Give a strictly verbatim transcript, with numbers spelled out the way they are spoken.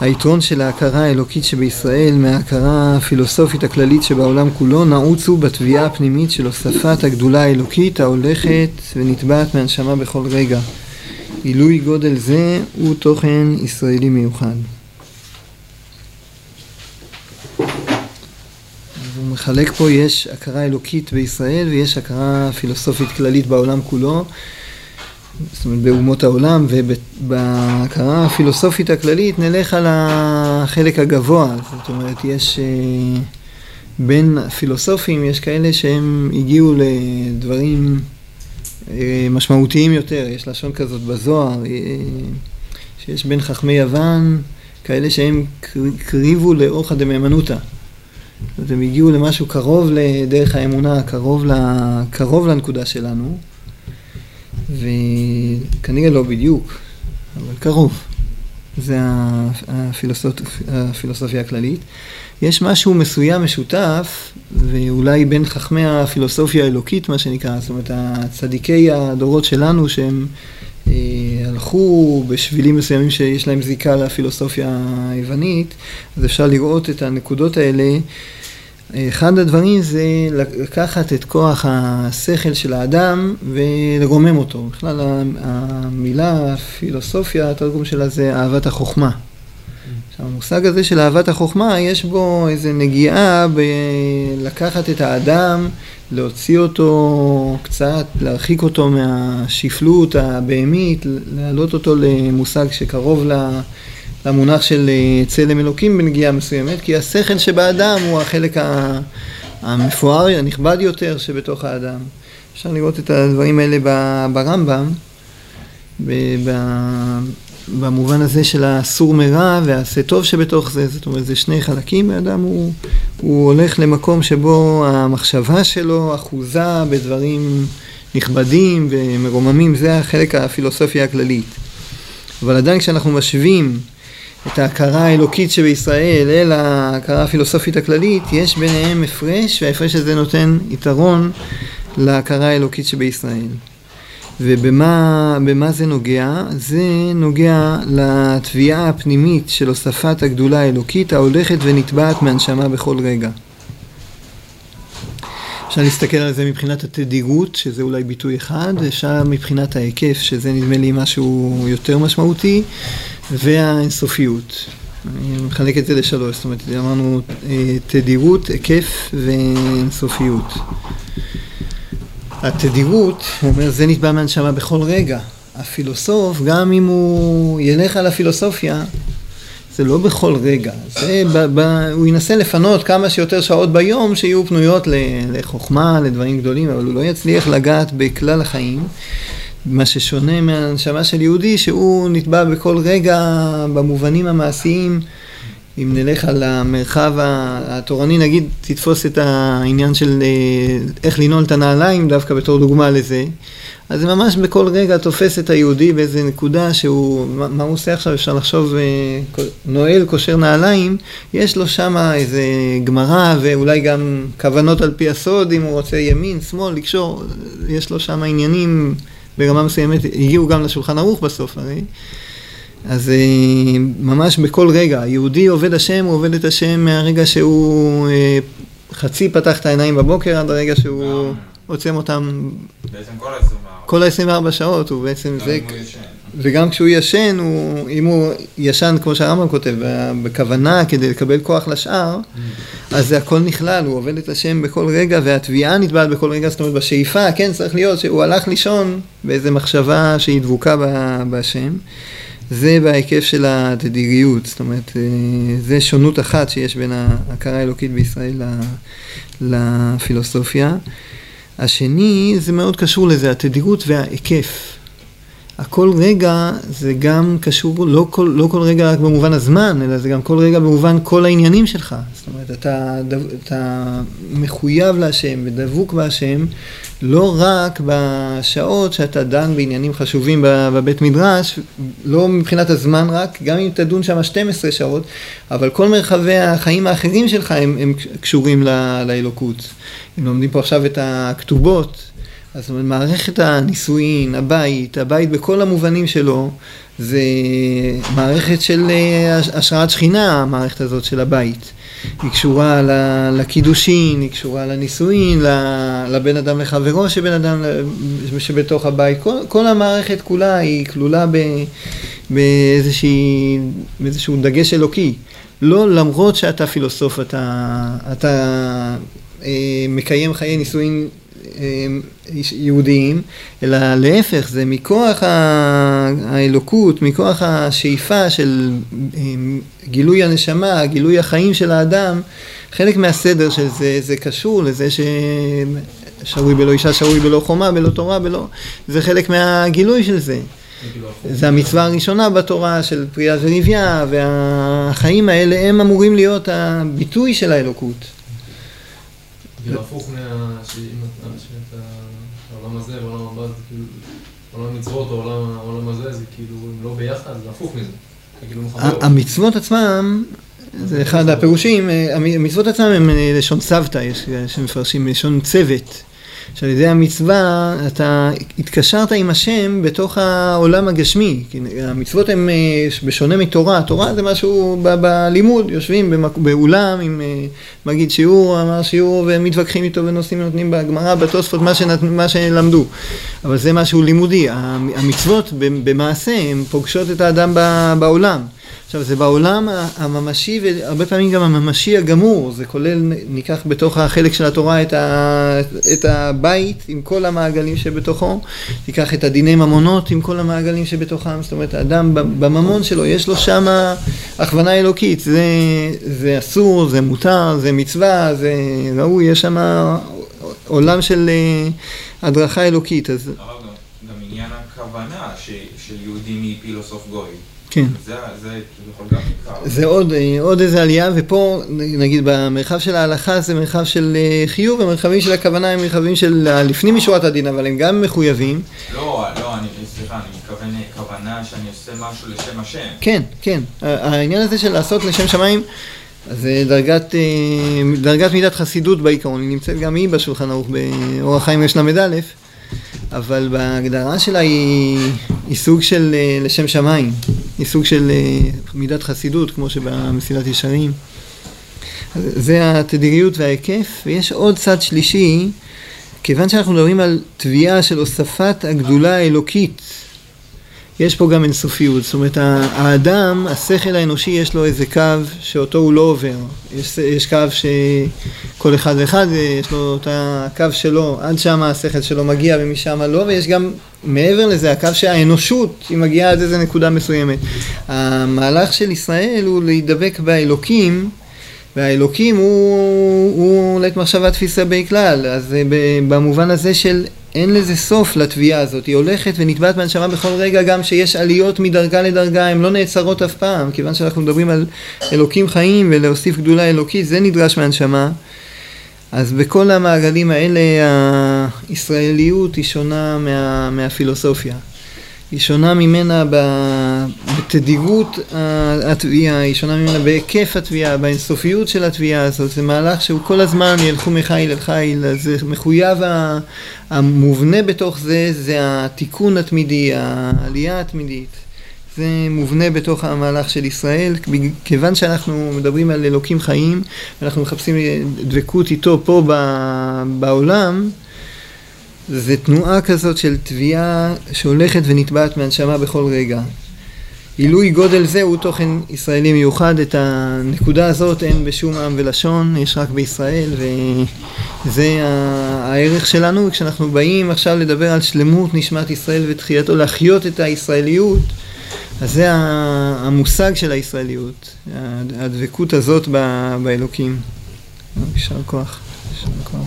היתרון של ההכרה האלוקית שבישראל מההכרה הפילוסופית הכללית שבעולם כולו נעוצו בתביעה הפנימית של הוספת הגדולה האלוקית ההולכת ונטבעת מהנשמה בכל רגע. עילוי גודל זה הוא תוכן ישראלי מיוחד. הוא מחלק פה, יש הכרה אלוקית בישראל ויש הכרה פילוסופית כללית בעולם כולו. זאת אומרת, באומות העולם, ובהכרה הפילוסופית הכללית נלך על החלק הגבוה. זאת אומרת, יש בין הפילוסופים, יש כאלה שהם הגיעו לדברים משמעותיים יותר. יש לשון כזאת בזוהר, שיש בין חכמי יוון, כאלה שהם קריבו לאורחא דמהימנותא. אז הם הגיעו למשהו קרוב לדרך האמונה, קרוב, לה, קרוב לנקודה שלנו. וכנראה לא בדיוק, אבל קרוב. זה הפילוסופיה הכללית. יש משהו מסוים משותף, ואולי בין חכמי הפילוסופיה האלוקית, מה שנקרא, זאת אומרת, הצדיקי הדורות שלנו, שהם אה, הלכו בשבילים מסוימים שיש להם זיקה לפילוסופיה היוונית, אז אפשר לראות את הנקודות האלה. אחד הדברים זה לקחת את כוח השכל של האדם ולרומם אותו. בכלל המילה פילוסופיה, התרגום שלה זה אהבת החוכמה. עכשיו, המושג הזה של אהבת החוכמה, יש בו איזו נגיעה בלקחת את האדם, להוציא אותו קצת, להרחיק אותו מהשפלות הבהמית, להעלות אותו למושג שקרוב ל... למונח של צלם אלוקים בנגיעה מסוימת, כי השכל שבאדם הוא החלק המפואר, הנכבד יותר שבתוך האדם. אפשר לראות את הדברים האלה ברמב"ם, במובן הזה של הסור מרע והעשה טוב שבתוך זה. זאת אומרת, זה שני חלקים. האדם הוא, הוא הולך למקום שבו המחשבה שלו אחוזה בדברים נכבדים ומרוממים, זה החלק הפילוסופיה הכללית. אבל עדיין כשאנחנו משווים את ההכרה האלוקית שבישראל אל ההכרה הפילוסופית הכללית, יש ביניהם הפרש, וההפרש הזה נותן יתרון להכרה האלוקית שבישראל. ובמה במה זה נוגע? זה נוגע לתביעה הפנימית של הוספת הגדולה האלוקית ההולכת ונטבעת מהנשמה בכל רגע. אפשר להסתכל על זה מבחינת התדירות, שזה אולי ביטוי אחד, אפשר מבחינת ההיקף, שזה נדמה לי משהו יותר משמעותי, והאינסופיות. אני מחלק את זה לשלוש, זאת אומרת, אמרנו תדירות, היקף ואינסופיות. התדירות, הוא אומר, זה נטבע מהנשמה בכל רגע. הפילוסוף, גם אם הוא ילך על הפילוסופיה, זה לא בכל רגע, זה ב, ב, הוא ינסה לפנות כמה שיותר שעות ביום שיהיו פנויות לחוכמה, לדברים גדולים, אבל הוא לא יצליח לגעת בכלל החיים, מה ששונה מהנשמה של יהודי, שהוא נטבע בכל רגע במובנים המעשיים. אם נלך על המרחב התורני, נגיד, תתפוס את העניין של איך לנעול את הנעליים, דווקא בתור דוגמה לזה, אז זה ממש בכל רגע תופס את היהודי באיזו נקודה שהוא, מה הוא עושה עכשיו, אפשר לחשוב, נועל, כושר נעליים, יש לו שם איזה גמרא, ואולי גם כוונות על פי הסוד, אם הוא רוצה ימין, שמאל, לקשור, יש לו שם עניינים, ברמה מסוימת, הגיעו גם לשולחן ערוך בסוף, הרי, אז ממש בכל רגע, יהודי עובד השם, הוא עובד את השם מהרגע שהוא חצי פתח את העיניים בבוקר, עד הרגע שהוא עוצם אותם. בעצם כל ה-עשרים וארבע. כל ה-עשרים וארבע שעות, הוא בעצם זה... וגם כשהוא ישן, אם הוא ישן, כמו שהרמב"ם כותב, בכוונה כדי לקבל כוח לשאר, אז זה הכל נכלל, הוא עובד את השם בכל רגע, והתביעה נתבעת בכל רגע, זאת אומרת, בשאיפה, כן, צריך להיות שהוא הלך לישון באיזו מחשבה שהיא דבוקה בהשם. זה בהיקף של התדיריות, זאת אומרת, זה שונות אחת שיש בין ההכרה האלוקית בישראל לפילוסופיה. השני, זה מאוד קשור לזה, התדירות וההיקף. הכל רגע זה גם קשור, לא כל, לא כל רגע רק במובן הזמן, אלא זה גם כל רגע במובן כל העניינים שלך. זאת אומרת, אתה, אתה מחויב להשם ודבוק בהשם, לא רק בשעות שאתה דן בעניינים חשובים בבית מדרש, לא מבחינת הזמן רק, גם אם תדון שם שתים עשרה שעות, אבל כל מרחבי החיים האחרים שלך הם, הם קשורים לאלוקות. אם לומדים פה עכשיו את הכתובות, אז זאת אומרת, מערכת הנישואין, הבית, הבית בכל המובנים שלו, זה מערכת של השראת שכינה, המערכת הזאת של הבית. היא קשורה לקידושין, היא קשורה לנישואין, לבן אדם לחברו שבן אדם שבתוך הבית. כל, כל המערכת כולה היא כלולה באיזשהו דגש אלוקי. לא למרות שאתה פילוסוף, אתה, אתה מקיים חיי נישואין יהודיים, אלא להפך, זה מכוח האלוקות, מכוח השאיפה של גילוי הנשמה, גילוי החיים של האדם, חלק מהסדר של זה, זה קשור לזה ששרוי בלא אישה, שרוי בלא חומה, בלא תורה, בלא, זה חלק מהגילוי של זה. זה המצווה הראשונה בתורה של פריאה ורבייה, והחיים האלה הם אמורים להיות הביטוי של האלוקות. ולהפוך מהשאם את העולם הזה והעולם הבא, זה כאילו, העולם המצוות או העולם הזה, זה כאילו, אם לא ביחד, זה להפוך מזה. המצוות עצמם, זה אחד הפירושים, המצוות עצמם הם לשון סבתא, יש שמפרשים לשון צוות, שעל ידי המצווה אתה התקשרת עם השם בתוך העולם הגשמי, כי המצוות הן בשונה מתורה, תורה זה משהו בלימוד, יושבים באולם עם מגיד שיעור, אמר שיעור ומתווכחים איתו ונושאים ונותנים בגמרא, בתוספות מה, שנת, מה שלמדו, אבל זה משהו לימודי, המצוות במעשה הן פוגשות את האדם בעולם. עכשיו זה בעולם הממשי והרבה פעמים גם הממשי הגמור, זה כולל, ניקח בתוך החלק של התורה את, ה, את הבית עם כל המעגלים שבתוכו, ניקח את הדיני ממונות עם כל המעגלים שבתוכם, זאת אומרת האדם בממון שלו יש לו שם הכוונה אלוקית, זה, זה אסור, זה מותר, זה מצווה, זה ראוי, יש שם עולם של הדרכה אלוקית. אז... הרב, גם עניין הכוונה ש, של יהודי מפילוסוף גוי. כן. זה, זה, זה עוד, עוד איזה עלייה, ופה נגיד במרחב של ההלכה זה מרחב של חיוב, המרחבים של הכוונה הם מרחבים של לפנים משורת הדין, אבל הם גם מחויבים. לא, לא, אני, סליחה, אני מתכוון כוונה שאני עושה משהו לשם השם. כן, כן, העניין הזה של לעשות לשם שמיים, זה דרגת, דרגת מידת חסידות בעיקרון, היא נמצאת גם היא בשולחן ערוך באור החיים יש למד א', אבל בהגדרה שלה היא, היא סוג של לשם שמיים, היא סוג של מידת חסידות, כמו שבמסילת ישרים. זה התדיריות וההיקף, ויש עוד צד שלישי, כיוון שאנחנו מדברים על תביעה של הוספת הגדולה האלוקית, יש פה גם אינסופיות, זאת אומרת, האדם, השכל האנושי, יש לו איזה קו שאותו הוא לא עובר. יש, יש קו שכל אחד ואחד, יש לו את הקו שלו, עד שם השכל שלו מגיע ומשם לא, ויש גם מעבר לזה, הקו שהאנושות היא מגיעה עד איזה נקודה מסוימת. המהלך של ישראל הוא להידבק באלוקים, והאלוקים הוא, הוא להתמחשבה תפיסה בכלל, אז במובן הזה של... אין לזה סוף לתביעה הזאת, היא הולכת ונטבעת בהנשמה בכל רגע, גם שיש עליות מדרגה לדרגה, הן לא נעצרות אף פעם, כיוון שאנחנו מדברים על אלוקים חיים ולהוסיף גדולה אלוקית, זה נדרש מהנשמה. אז בכל המעגלים האלה, הישראליות היא שונה מה, מהפילוסופיה. היא שונה ממנה בתדירות התביעה, היא שונה ממנה בהיקף התביעה, באינסופיות של התביעה הזאת. זה מהלך שהוא כל הזמן ילכו מחיל אל חיל, אז מחויב המובנה בתוך זה, זה התיקון התמידי, העלייה התמידית. זה מובנה בתוך המהלך של ישראל, כיוון שאנחנו מדברים על אלוקים חיים, ואנחנו מחפשים דבקות איתו פה בעולם, זה תנועה כזאת של תביעה שהולכת ונטבעת מהנשמה בכל רגע. עילוי גודל זה הוא תוכן ישראלי מיוחד, את הנקודה הזאת אין בשום עם ולשון, יש רק בישראל, וזה הערך שלנו. כשאנחנו באים עכשיו לדבר על שלמות נשמת ישראל ותחייתו, להחיות את הישראליות, אז זה המושג של הישראליות, הדבקות הזאת באלוקים. יישר כוח, יישר כוח.